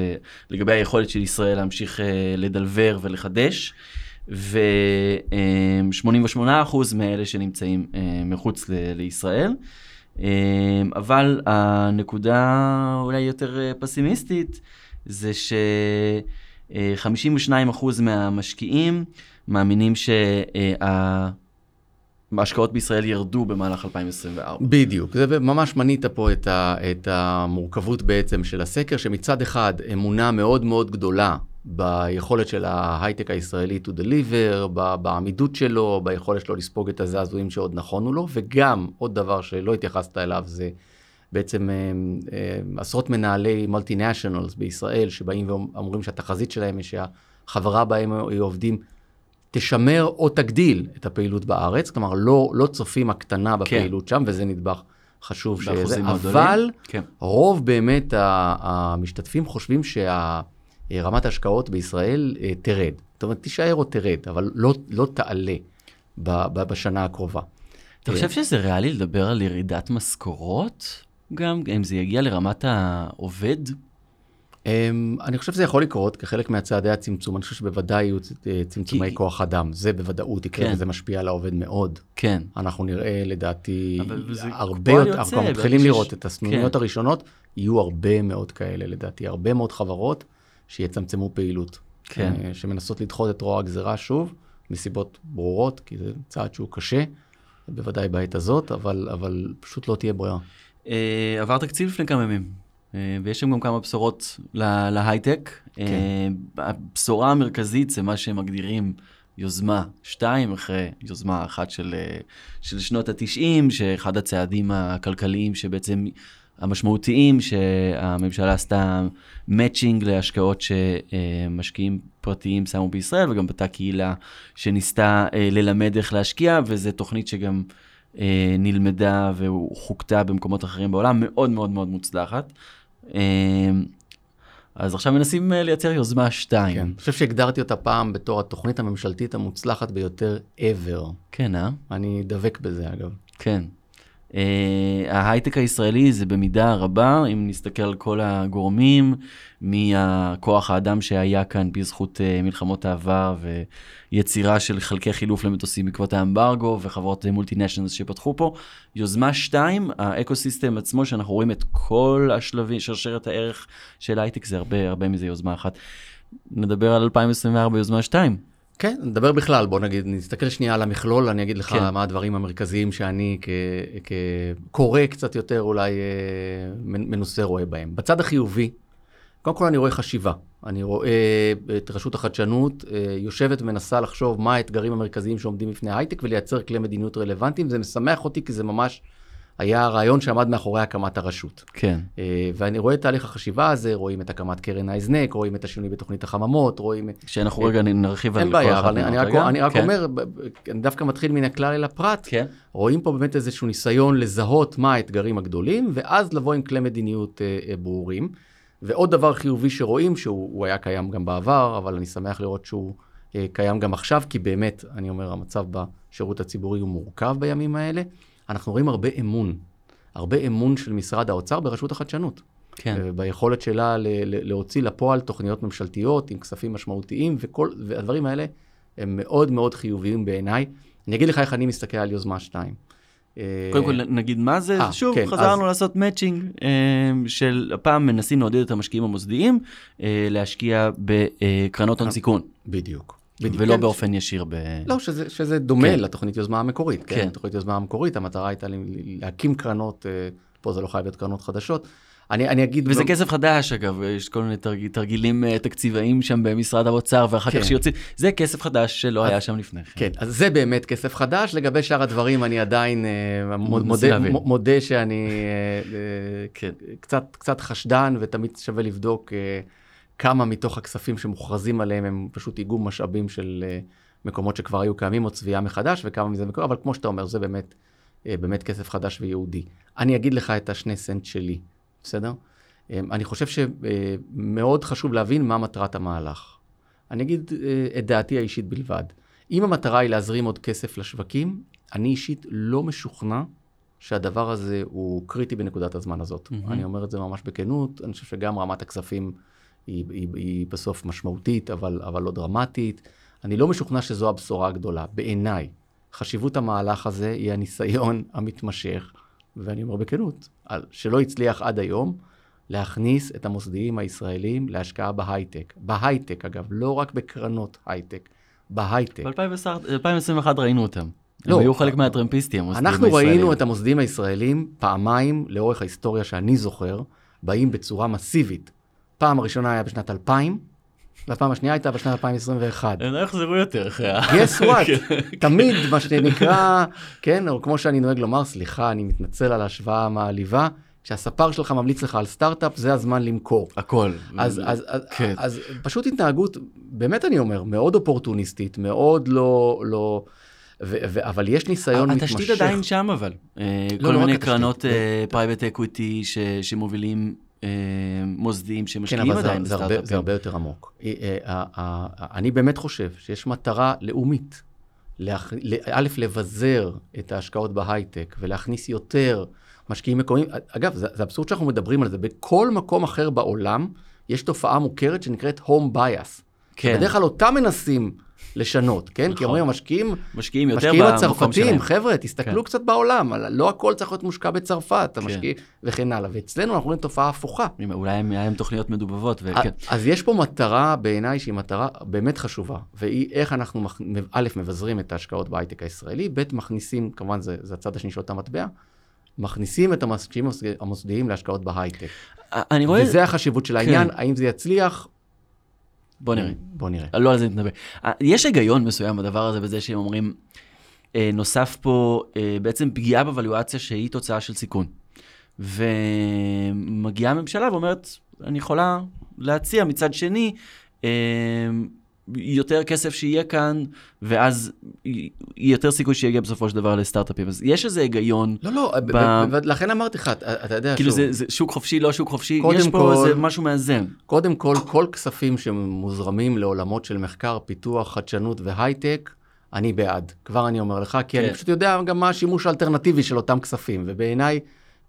לגבי היכולת של ישראל להמשיך לדלבר ולחדש, ו-שמונים ושמונה אחוז מאלה שנמצאים מחוץ לישראל. אבל הנקודה אולי יותר פסימיסטית זה ש-חמישים ושניים אחוז מהמשקיעים מאמינים שה... ההשקעות בישראל ירדו במהלך אלפיים עשרים וארבע. בדיוק, זה ממש מנית פה את, ה, את המורכבות בעצם של הסקר, שמצד אחד אמונה מאוד מאוד גדולה ביכולת של ההייטק הישראלי to deliver, בעמידות שלו, ביכולת שלו לספוג את הזעזועים שעוד נכונו לו, וגם עוד דבר שלא התייחסת אליו זה בעצם עשרות מנהלי multinationals בישראל, שבאים ואומרים שהתחזית שלהם היא שהחברה בהם היא עובדים, תשמר או תגדיל את הפעילות בארץ, כלומר, לא, לא צופים הקטנה בפעילות שם, וזה נדבך חשוב שזה, אבל רוב באמת המשתתפים חושבים שרמת ההשקעות בישראל תרד. זאת אומרת, תישאר או תרד, אבל לא, לא תעלה בשנה הקרובה. אתה חושב שזה ריאלי לדבר על ירידת משכורות? גם אם זה יגיע לרמת העובד? אני חושב שזה יכול לקרות כחלק מהצעדי הצמצום, אני חושב שבוודאי יהיו צמצומי כוח אדם, זה בוודאות יקרה וזה משפיע על העובד מאוד. אנחנו נראה לדעתי הרבה יותר, אנחנו מתחילים לראות את הסנוניות הראשונות, יהיו הרבה מאוד כאלה לדעתי, הרבה מאוד חברות שיצמצמו פעילות, שמנסות לדחות את רוע הגזרה שוב, מסיבות ברורות, כי זה צעד שהוא קשה, בוודאי בעת הזאת, אבל פשוט לא תהיה ברירה. עבר תקציב לפני כמה ימים. ויש שם גם כמה בשורות להייטק. כן. הבשורה המרכזית זה מה שהם מגדירים יוזמה שתיים, אחרי יוזמה אחת של, של שנות ה-תשעים, שאחד הצעדים הכלכליים שבעצם המשמעותיים שהממשלה עשתה מאצ'ינג להשקעות שמשקיעים פרטיים שמו בישראל, וגם בתה קהילה שניסתה ללמד איך להשקיע, וזו תוכנית שגם נלמדה וחוקתה במקומות אחרים בעולם, מאוד מאוד מאוד מוצלחת. אז עכשיו מנסים לייצר יוזמה שתיים. כן, אני חושב שהגדרתי אותה פעם בתור התוכנית הממשלתית המוצלחת ביותר ever. כן, אה? אני דבק בזה, אגב. כן. ההייטק הישראלי זה במידה רבה, אם נסתכל על כל הגורמים, מהכוח האדם שהיה כאן בזכות מלחמות העבר ויצירה של חלקי חילוף למטוסים בעקבות האמברגו וחברות מולטינשנלס שפתחו פה. יוזמה שתיים, האקוסיסטם עצמו שאנחנו רואים את כל השלבים, שרשרת הערך של ההייטק זה הרבה, הרבה מזה יוזמה אחת. נדבר על אלפיים עשרים וארבע יוזמה שתיים. כן, נדבר בכלל, בוא נגיד, נסתכל שנייה על המכלול, אני אגיד לך כן. מה הדברים המרכזיים שאני כקורא קצת יותר אולי מנוסה רואה בהם. בצד החיובי, קודם כל אני רואה חשיבה, אני רואה את רשות החדשנות, יושבת ומנסה לחשוב מה האתגרים המרכזיים שעומדים בפני ההייטק, ולייצר כלי מדיניות רלוונטיים, זה משמח אותי כי זה ממש היה הרעיון שעמד מאחורי הקמת הרשות. כן. ואני רואה את תהליך החשיבה הזה, רואים את הקמת קרן האזנק, רואים את השינוי בתוכנית החממות, רואים... שאנחנו רגע נרחיב על כל אחד. אין בעיה, אני רק אומר, אני דווקא מתחיל מן הכלל אל הפרט, רואים פה באמת איזשהו ניסיון לזהות מה האתגרים הגדולים, ואז לבוא עם כלי מדיניות ברורים. ועוד דבר חיובי שרואים, שהוא היה קיים גם בעבר, אבל אני שמח לראות שהוא קיים גם עכשיו, כי באמת, אני אומר, המצב בשירות הציבורי הוא מורכב בימים האלה. אנחנו רואים הרבה אמון, הרבה אמון של משרד האוצר ברשות החדשנות. כן. ביכולת שלה להוציא לפועל תוכניות ממשלתיות עם כספים משמעותיים, וכל, והדברים האלה הם מאוד מאוד חיוביים בעיניי. אני אגיד לך איך אני מסתכל על יוזמה שתיים. קודם כל נגיד מה זה, שוב חזרנו לעשות מאצ'ינג, של הפעם מנסים לעודד את המשקיעים המוסדיים להשקיע בקרנות הון סיכון. בדיוק. ולא באופן ישיר. לא, שזה דומה לתוכנית יוזמה המקורית. כן, תוכנית יוזמה המקורית, המטרה הייתה להקים קרנות, פה זה לא חייב להיות קרנות חדשות. אני אגיד... וזה כסף חדש, אגב, יש כל מיני תרגילים תקציביים שם במשרד האוצר, ואחר כך שיוצאים, זה כסף חדש שלא היה שם לפני. כן, אז זה באמת כסף חדש, לגבי שאר הדברים אני עדיין מודה שאני קצת חשדן, ותמיד שווה לבדוק כמה מתוך הכספים שמוכרזים עליהם, הם פשוט איגום משאבים של מקומות שכבר היו קיימים, או צביעה מחדש, וכמה מזה מקור, אבל כמו שאתה אומר, זה באמת כסף חדש ויהודי. אני אגיד לך את השני סנט שלי. בסדר? אני חושב שמאוד חשוב להבין מה מטרת המהלך. אני אגיד את דעתי האישית בלבד. אם המטרה היא להזרים עוד כסף לשווקים, אני אישית לא משוכנע שהדבר הזה הוא קריטי בנקודת הזמן הזאת. Mm-hmm. אני אומר את זה ממש בכנות, אני חושב שגם רמת הכספים היא, היא, היא בסוף משמעותית, אבל, אבל לא דרמטית. אני לא משוכנע שזו הבשורה הגדולה. בעיניי, חשיבות המהלך הזה היא הניסיון המתמשך, ואני אומר בכנות, שלא הצליח עד היום להכניס את המוסדיים הישראלים להשקעה בהייטק. בהייטק, אגב, לא רק בקרנות הייטק, בהייטק. ב-אלפיים עשרים ואחת ראינו אותם. הם היו חלק מהטרמפיסטים, המוסדיים הישראלים. אנחנו ראינו את המוסדיים הישראלים פעמיים לאורך ההיסטוריה שאני זוכר, באים בצורה מסיבית. פעם הראשונה היה בשנת אלפיים, והפעם השנייה הייתה בשנת אלפיים עשרים ואחת. הם לא יחזרו יותר אחריה. Guess what? תמיד מה שנקרא, כן, או כמו שאני נוהג לומר, סליחה, אני מתנצל על ההשוואה המעליבה, כשהספר שלך ממליץ לך על סטארט-אפ, זה הזמן למכור. הכל. אז, אז, אז, אז פשוט התנהגות, באמת אני אומר, מאוד אופורטוניסטית, מאוד לא... לא אבל יש ניסיון מתמשך. התשתית עדיין שם, אבל. כל מיני קרנות פרייבט אקוויטי שמובילים... מוסדיים שמשקיעים עדיין בסטארט-אפים. זה הרבה יותר עמוק. אני באמת חושב שיש מטרה לאומית, א', לבזר את ההשקעות בהייטק, ולהכניס יותר משקיעים מקומיים. אגב, זה אבסורד שאנחנו מדברים על זה. בכל מקום אחר בעולם, יש תופעה מוכרת שנקראת home bias. בדרך כלל אותם מנסים לשנות, כן? כי אומרים, המשקיעים, משקיעים הצרפתים, חבר'ה, תסתכלו קצת בעולם, לא הכל צריך להיות מושקע בצרפת, המשקיעים, וכן הלאה. ואצלנו אנחנו רואים תופעה הפוכה. אולי הם תוכניות מדובבות. אז יש פה מטרה בעיניי שהיא מטרה באמת חשובה, והיא איך אנחנו, א', מבזרים את ההשקעות בהייטק הישראלי, ב', מכניסים, כמובן זה הצד השני של אותה מטבע, מכניסים את המשקיעים המוסדיים להשקעות בהייטק. וזה החשיבות של העניין, האם זה יצליח? בוא נראה. בוא נראה. לא על זה נתנבא. יש היגיון מסוים בדבר הזה בזה שהם אומרים, נוסף פה בעצם פגיעה בוולואציה שהיא תוצאה של סיכון. ומגיעה הממשלה ואומרת, אני יכולה להציע מצד שני, יותר כסף שיהיה כאן, ואז יותר סיכוי שיגיע בסופו של דבר לסטארט-אפים. אז יש איזה היגיון... לא, לא, לכן אמרתי לך, אתה יודע... כאילו זה שוק חופשי, לא שוק חופשי, יש פה איזה משהו מאזן. קודם כל, כל כספים שמוזרמים לעולמות של מחקר, פיתוח, חדשנות והייטק, אני בעד. כבר אני אומר לך, כי אני פשוט יודע גם מה השימוש האלטרנטיבי של אותם כספים, ובעיניי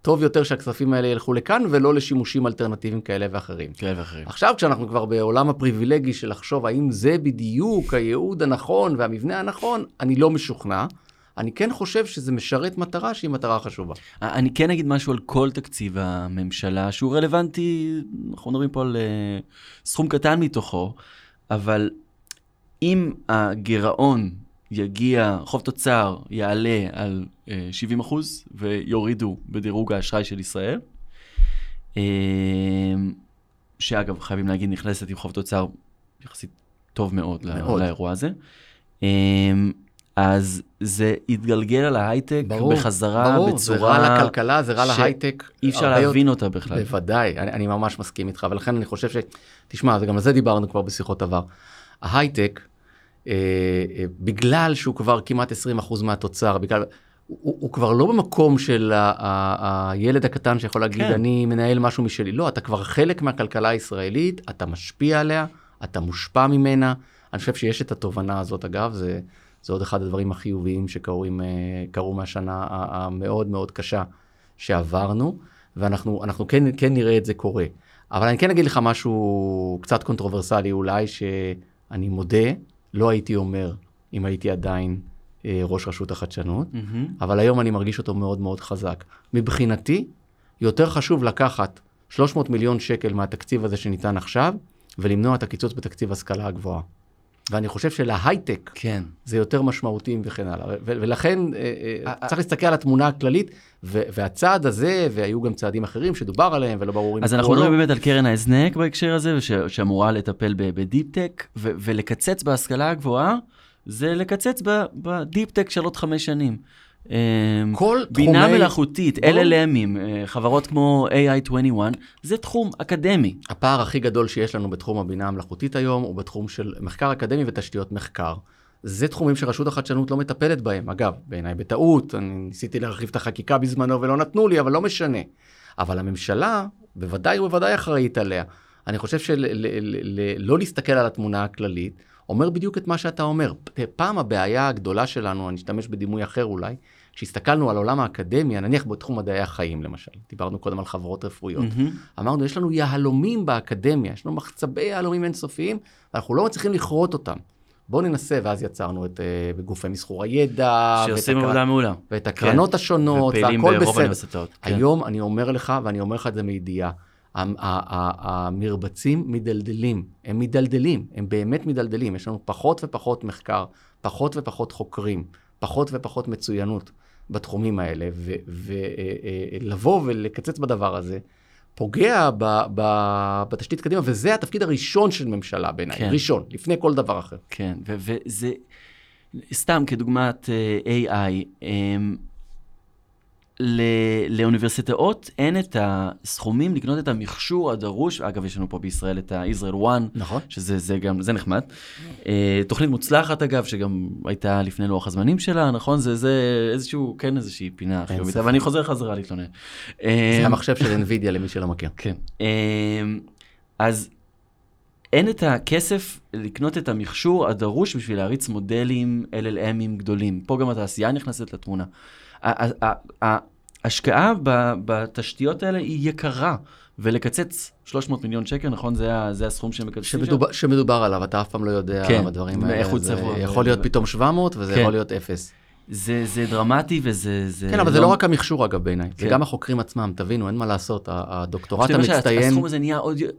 טוב יותר שהכספים האלה ילכו לכאן, ולא לשימושים אלטרנטיביים כאלה ואחרים. כאלה ואחרים. עכשיו, כשאנחנו כבר בעולם הפריבילגי של לחשוב, האם זה בדיוק הייעוד הנכון והמבנה הנכון, אני לא משוכנע. אני כן חושב שזה משרת מטרה שהיא מטרה חשובה. אני כן אגיד משהו על כל תקציב הממשלה, שהוא רלוונטי, אנחנו מדברים פה על סכום קטן מתוכו, אבל אם הגירעון יגיע, חוב תוצר יעלה על שבעים אחוז ויורידו בדירוג האשראי של ישראל, שאגב חייבים להגיד נכנסת עם חוב תוצר יחסית טוב מאוד, מאוד. לאירוע הזה, אז זה יתגלגל על ההייטק ברור, בחזרה ברור, בצורה... ברור, זה רע לכלכלה, זה רע להייטק. אי אפשר להבין אותה בכלל. בוודאי, אני, אני ממש מסכים איתך, ולכן אני חושב ש... תשמע, גם על זה דיברנו כבר בשיחות עבר. ההייטק... בגלל שהוא כבר כמעט עשרים אחוז מהתוצר, בגלל, הוא, הוא כבר לא במקום של ה, ה, הילד הקטן שיכול להגיד, כן. אני מנהל משהו משלי. לא, אתה כבר חלק מהכלכלה הישראלית, אתה משפיע עליה, אתה מושפע ממנה, אני חושב שיש את התובנה הזאת, אגב, זה, זה עוד אחד הדברים החיוביים שקרו מהשנה המאוד מאוד קשה שעברנו, ואנחנו אנחנו כן, כן נראה את זה קורה. אבל אני כן אגיד לך משהו קצת קונטרוברסלי, אולי שאני מודה, לא הייתי אומר אם הייתי עדיין אה, ראש רשות החדשנות, mm-hmm. אבל היום אני מרגיש אותו מאוד מאוד חזק. מבחינתי, יותר חשוב לקחת שלוש מאות מיליון שקל מהתקציב הזה שניתן עכשיו, ולמנוע את הקיצוץ בתקציב השכלה הגבוהה. ואני חושב שלהייטק, כן. זה יותר משמעותי וכן הלאה. ו- ולכן 아- צריך להסתכל על התמונה הכללית, ו- והצעד הזה, והיו גם צעדים אחרים שדובר עליהם, ולא ברור אם... אז אנחנו מדברים באמת על קרן ההזנק בהקשר הזה, וש- שאמורה לטפל בדיפ-טק, ו- ולקצץ בהשכלה הגבוהה, זה לקצץ בדיפ-טק של עוד חמש שנים. כל בינה תחומי... מלאכותית, L L M'ים, חברות כמו A I עשרים ואחת, זה תחום אקדמי. הפער הכי גדול שיש לנו בתחום הבינה המלאכותית היום, הוא בתחום של מחקר אקדמי ותשתיות מחקר. זה תחומים שרשות החדשנות לא מטפלת בהם. אגב, בעיניי בטעות, אני ניסיתי להרחיב את החקיקה בזמנו ולא נתנו לי, אבל לא משנה. אבל הממשלה, בוודאי ובוודאי אחראית עליה. אני חושב של ל- ל- ל- לא להסתכל על התמונה הכללית, אומר בדיוק את מה שאתה אומר. פעם הבעיה הגדולה שלנו, אני אשתמש בדימוי אחר אולי, כשהסתכלנו על עולם האקדמיה, נניח בתחום מדעי החיים למשל, דיברנו קודם על חברות רפואיות, mm-hmm. אמרנו, יש לנו יהלומים באקדמיה, יש לנו מחצבי יהלומים אינסופיים, אנחנו לא מצליחים לכרות אותם. בואו ננסה, ואז יצרנו את uh, גופי מסחור הידע, שעושים עבודה הקר... מעולה. ואת הקרנות כן. השונות, והכל בסדר. כן. היום אני אומר לך, ואני אומר לך את זה מידיעה, המרבצים מדלדלים, הם מדלדלים, הם באמת מדלדלים, יש לנו פחות ופחות מחקר, פחות ופחות חוקרים, פחות ופחות מצוינות בתחומים האלה, ולבוא ולקצץ בדבר הזה, פוגע בתשתית קדימה, וזה התפקיד הראשון של ממשלה בעיניי, ראשון, לפני כל דבר אחר. כן, וזה, סתם כדוגמת A I, לאוניברסיטאות אין את הסכומים לקנות את המכשור הדרוש, אגב יש לנו פה בישראל את ה-Israel One, נכון. שזה זה גם, זה נחמד. תוכנית מוצלחת אגב, שגם הייתה לפני לוח הזמנים שלה, נכון? זה, זה איזשהו, כן איזושהי פינה חיובית, אבל אני חוזר חזרה להתלונן. זה המחשב של NVIDIA למי שלא מכיר. כן. אז אין את הכסף לקנות את המכשור הדרוש בשביל להריץ מודלים L L M'ים גדולים. פה גם התעשייה נכנסת לתמונה. ההשקעה בתשתיות האלה היא יקרה, ולקצץ שלוש מאות מיליון שקל, נכון? זה הסכום שמקצצים שם? שמדובר עליו, אתה אף פעם לא יודע על הדברים האלה. יכול להיות פתאום שבע מאות, וזה יכול להיות אפס. זה דרמטי וזה... כן, אבל זה לא רק המכשור אגב בעיניי, זה גם החוקרים עצמם, תבינו, אין מה לעשות, הדוקטורט המצטיין...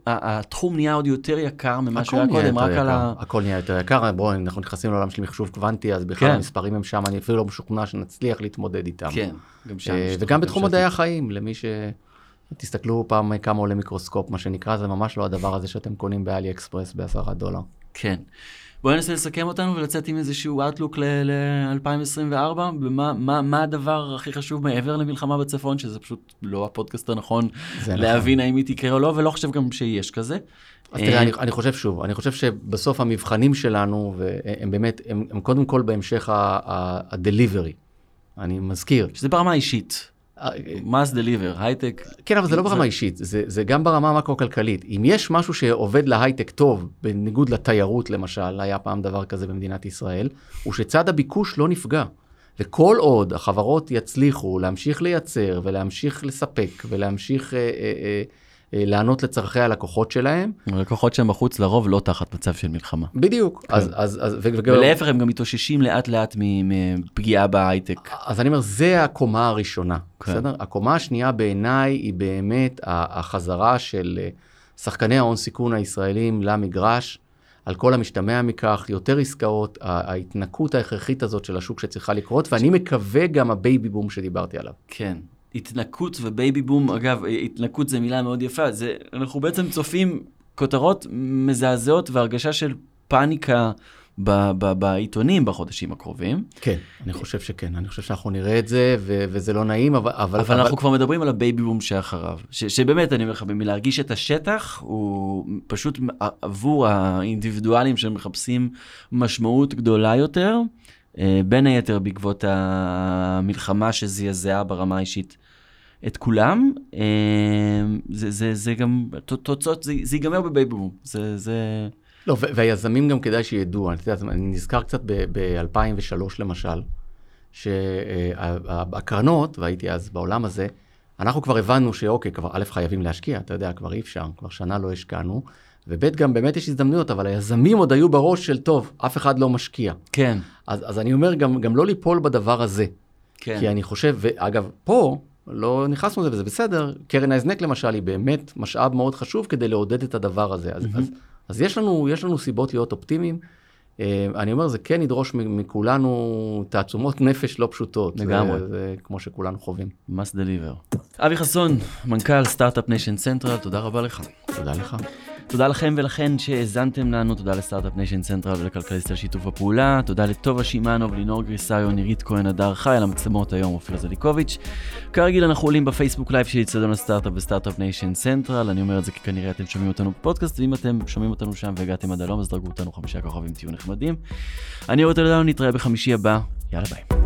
התחום נהיה עוד יותר יקר ממה שהיה קודם, רק על ה... הכל נהיה יותר יקר, בואו, אנחנו נכנסים לעולם של מחשוב קוונטי, אז בכלל המספרים הם שם, אני אפילו לא משוכנע שנצליח להתמודד איתם. כן, גם שם. וגם בתחום מדעי החיים, למי ש... תסתכלו פעם כמה עולה מיקרוסקופ, מה שנקרא, זה ממש לא הדבר הזה שאתם קונים באלי אקספרס בעשרה דולר. כן. בואי ננסה לסכם אותנו ולצאת עם איזשהו outlook ל-אלפיים עשרים וארבע, מה הדבר הכי חשוב מעבר למלחמה בצפון, שזה פשוט לא הפודקאסט הנכון להבין האם היא תקרה או לא, ולא חושב גם שיש כזה. אז תראה, אני חושב שוב, אני חושב שבסוף המבחנים שלנו, הם באמת, הם קודם כל בהמשך ה-delivery, אני מזכיר. שזה ברמה האישית. מס דליבר, הייטק. כן, אבל זה לא ברמה אישית, זה גם ברמה המקרו-כלכלית. אם יש משהו שעובד להייטק טוב, בניגוד לתיירות למשל, היה פעם דבר כזה במדינת ישראל, הוא שצד הביקוש לא נפגע. וכל עוד החברות יצליחו להמשיך לייצר ולהמשיך לספק ולהמשיך לענות לצרכי הלקוחות שלהם. הלקוחות שהם בחוץ לרוב לא תחת מצב של מלחמה. בדיוק. ולהפך הם גם מתאוששים לאט לאט מפגיעה בהייטק. אז אני אומר, זה הקומה הראשונה. בסדר? הקומה השנייה בעיניי היא באמת החזרה של שחקני ההון סיכון הישראלים למגרש, על כל המשתמע מכך, יותר עסקאות, ההתנקות ההכרחית הזאת של השוק שצריכה לקרות, ואני מקווה גם הבייבי בום שדיברתי עליו. כן. התנקות ובייבי בום, אגב, התנקות זה מילה מאוד יפה, זה, אנחנו בעצם צופים כותרות מזעזעות והרגשה של פאניקה ב, ב, בעיתונים בחודשים הקרובים. כן, אני חושב שכן, אני חושב שאנחנו נראה את זה, ו, וזה לא נעים, אבל... אבל, אבל אנחנו אבל... כבר מדברים על הבייבי בום שאחריו, ש, שבאמת, אני אומר לך, מלהרגיש את השטח, הוא פשוט עבור האינדיבידואלים שמחפשים משמעות גדולה יותר, בין היתר בעקבות המלחמה שזעזעה ברמה האישית את כולם, זה, זה, זה גם, תוצאות, זה, זה ייגמר בבייבי בום. זה, זה... לא, והיזמים גם כדאי שידעו, אני נזכר קצת ב-אלפיים ושלוש למשל, שהקרנות, והייתי אז בעולם הזה, אנחנו כבר הבנו שאוקיי, כבר א' חייבים להשקיע, אתה יודע, כבר אי אפשר, כבר שנה לא השקענו, וב' גם באמת יש הזדמנויות, אבל היזמים עוד היו בראש של טוב, אף אחד לא משקיע. כן. אז, אז אני אומר גם, גם לא ליפול בדבר הזה. כן. כי אני חושב, ואגב, פה לא נכנסנו לזה, וזה בסדר, קרן ההזנק למשל היא באמת משאב מאוד חשוב כדי לעודד את הדבר הזה. אז, mm-hmm. אז, אז יש לנו, יש לנו סיבות להיות אופטימיים. אני אומר, זה כן ידרוש מכולנו תעצומות נפש לא פשוטות. לגמרי. זה, זה כמו שכולנו חווים. Must deliver. אבי חסון, מנכ"ל סטארט-אפ ניישן סנטרל, תודה רבה לך. תודה לך. תודה לכם ולכן שהזנתם לנו, תודה לסטארט-אפ ניישן סנטרל ולכלכליסט על שיתוף הפעולה, תודה לטובה שימאנוב, לינור גריסאיו, נירית כהן הדר חי, על המצלמות היום אופיר זליקוביץ'. כרגיל אנחנו עולים בפייסבוק לייב של יצדון הסטארט-אפ וסטארט-אפ ניישן סנטרל, אני אומר את זה כי כנראה אתם שומעים אותנו בפודקאסט, ואם אתם שומעים אותנו שם והגעתם עד הלום אז דרגו אותנו חמישה כוכבים, תהיו נחמדים. אני אוהב את הלדנו, נתראה בחמישי הבא, יאללה ביי.